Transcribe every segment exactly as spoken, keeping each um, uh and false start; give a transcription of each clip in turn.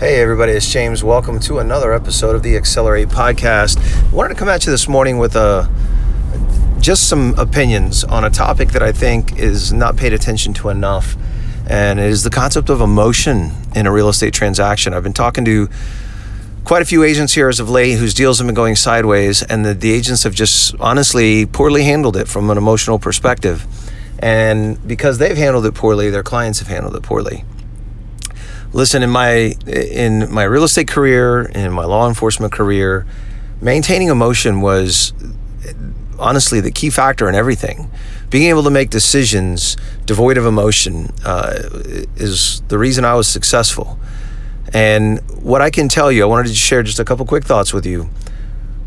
Hey everybody, it's James. Welcome to another episode of the Accelerate Podcast. I wanted to come at you this morning with a just some opinions on a topic that I think is not paid attention to enough, and it is the concept of emotion in a real estate transaction. I've been talking to quite a few agents here as of late whose deals have been going sideways, and the, the agents have just honestly poorly handled it from an emotional perspective. And because they've handled it poorly, their clients have handled it poorly. Listen, in my in my real estate career, in my law enforcement career, maintaining emotion was honestly the key factor in everything. Being able to make decisions devoid of emotion uh, is the reason I was successful. And what I can tell you, I wanted to share just a couple quick thoughts with you.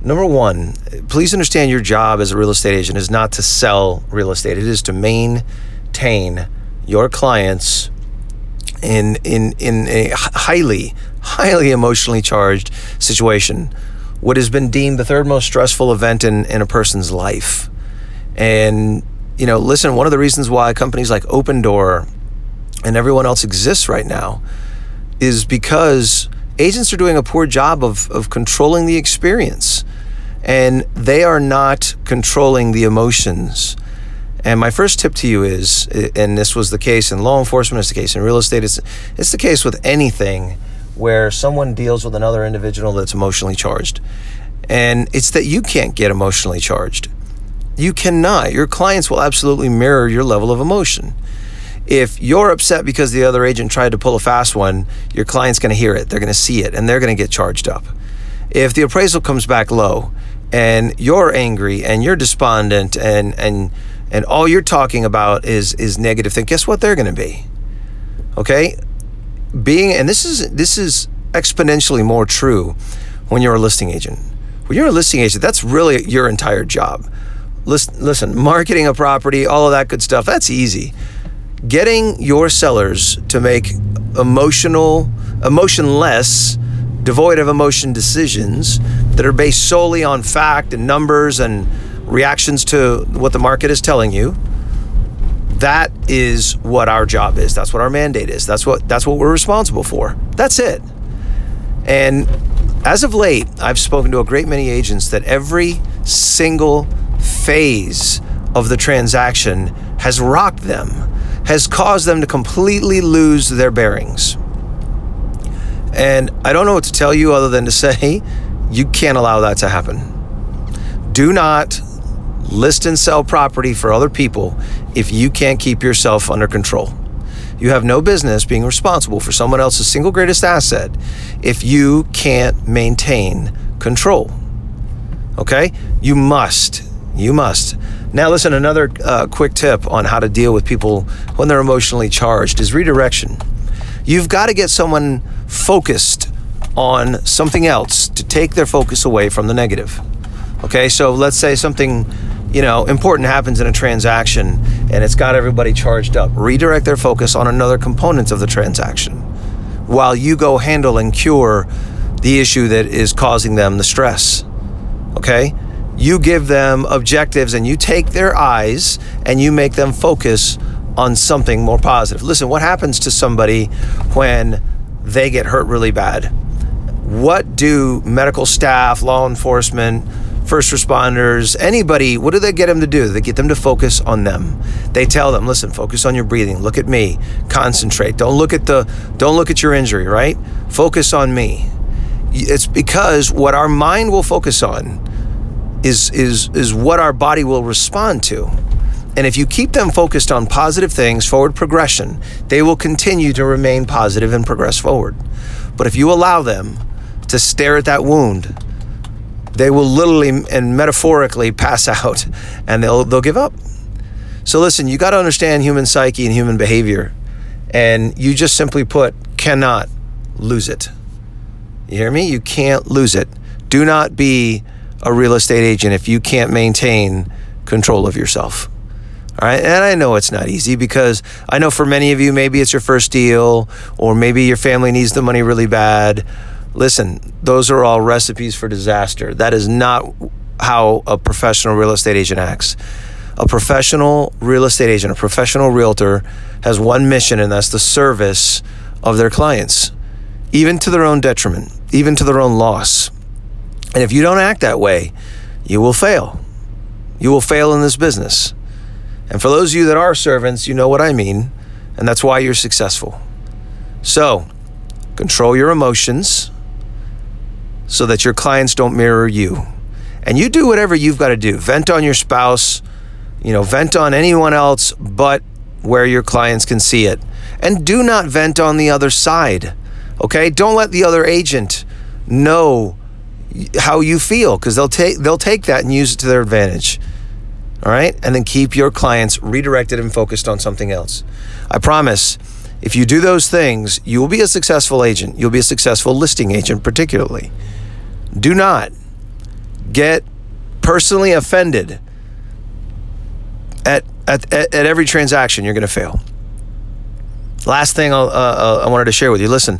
Number one, please understand your job as a real estate agent is not to sell real estate. It is to maintain your clients' in in in a highly, highly emotionally charged situation, what has been deemed the third most stressful event in, in a person's life. And, you know, listen, one of the reasons why companies like Opendoor and everyone else exists right now is because agents are doing a poor job of, of controlling the experience, and they are not controlling the emotions. And my first tip to you is, and this was the case in law enforcement, it's the case in real estate, it's, it's the case with anything where someone deals with another individual that's emotionally charged. And it's that you can't get emotionally charged. You cannot. Your clients will absolutely mirror your level of emotion. If you're upset because the other agent tried to pull a fast one, your client's going to hear it, they're going to see it, and they're going to get charged up. If the appraisal comes back low, and you're angry, and you're despondent, and and and all you're talking about is is negative, then guess what they're going to be? Okay? Being, and this is this is exponentially more true when you're a listing agent. When you're a listing agent, that's really your entire job. Listen, listen, marketing a property, all of that good stuff, that's easy. Getting your sellers to make emotional, emotionless, devoid of emotion decisions that are based solely on fact and numbers and reactions to what the market is telling you, that is what our job is. That's what our mandate is. That's what that's what we're responsible for. That's it. And as of late, I've spoken to a great many agents that every single phase of the transaction has rocked them, has caused them to completely lose their bearings. And I don't know what to tell you other than to say, you can't allow that to happen. Do not list and sell property for other people if you can't keep yourself under control. You have no business being responsible for someone else's single greatest asset if you can't maintain control. Okay? You must. You must. Now listen, another uh, quick tip on how to deal with people when they're emotionally charged is redirection. You've got to get someone focused on something else to take their focus away from the negative. Okay, so let's say something, you know, important happens in a transaction and it's got everybody charged up. Redirect their focus on another component of the transaction while you go handle and cure the issue that is causing them the stress. Okay? You give them objectives and you take their eyes and you make them focus on something more positive. Listen, what happens to somebody when they get hurt really bad? What do medical staff, law enforcement, first responders, anybody, what do they get them to do? They get them to focus on them. They tell them, listen, focus on your breathing. Look at me. Concentrate. Don't look at the, don't look at your injury, right? Focus on me. It's because what our mind will focus on is, is, is what our body will respond to. And if you keep them focused on positive things, forward progression, they will continue to remain positive and progress forward. But if you allow them to stare at that wound, they will literally and metaphorically pass out and they'll they'll give up. So listen, you got to understand human psyche and human behavior. And you just simply put, cannot lose it. You hear me? You can't lose it. Do not be a real estate agent if you can't maintain control of yourself. All right, and I know it's not easy because I know for many of you, maybe it's your first deal or maybe your family needs the money really bad. Listen, those are all recipes for disaster. That is not how a professional real estate agent acts. A professional real estate agent, a professional realtor has one mission, and that's the service of their clients, even to their own detriment, even to their own loss. And if you don't act that way, you will fail. You will fail in this business. And for those of you that are servants, you know what I mean, and that's why you're successful. So, control your emotions so that your clients don't mirror you. And you do whatever you've got to do. Vent on your spouse, you know, vent on anyone else but where your clients can see it. And do not vent on the other side, okay? Don't let the other agent know how you feel, because they'll take they'll take that and use it to their advantage. All right? And then keep your clients redirected and focused on something else. I promise, if you do those things, you will be a successful agent. You'll be a successful listing agent particularly. Do not get personally offended at at, at, at every transaction. You're going to fail. Last thing I'll, uh, I wanted to share with you. Listen,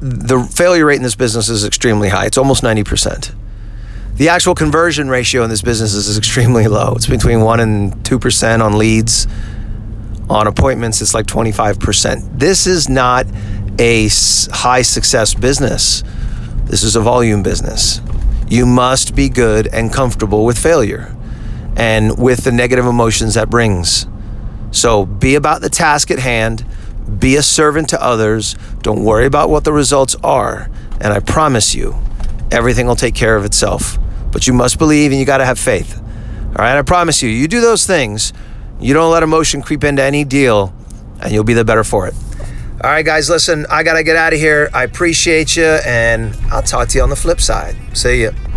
the failure rate in this business is extremely high. It's almost ninety percent. The actual conversion ratio in this business is extremely low. It's between one and two percent on leads. On appointments, it's like twenty-five percent. This is not a high success business. This is a volume business. You must be good and comfortable with failure and with the negative emotions that brings. So be about the task at hand. Be a servant to others. Don't worry about what the results are. And I promise you, everything will take care of itself. But you must believe, and you got to have faith. All right, I promise you, you do those things, you don't let emotion creep into any deal, and you'll be the better for it. All right, guys, listen, I got to get out of here. I appreciate you, and I'll talk to you on the flip side. See ya.